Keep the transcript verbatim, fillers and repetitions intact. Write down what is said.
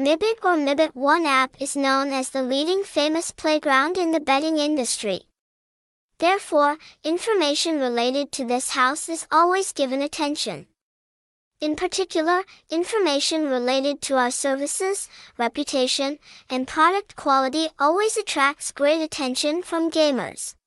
Mibet or Mibet one app is known as the leading famous playground in the betting industry. Therefore, information related to this house is always given attention. In particular, information related to our services, reputation, and product quality always attracts great attention from gamers.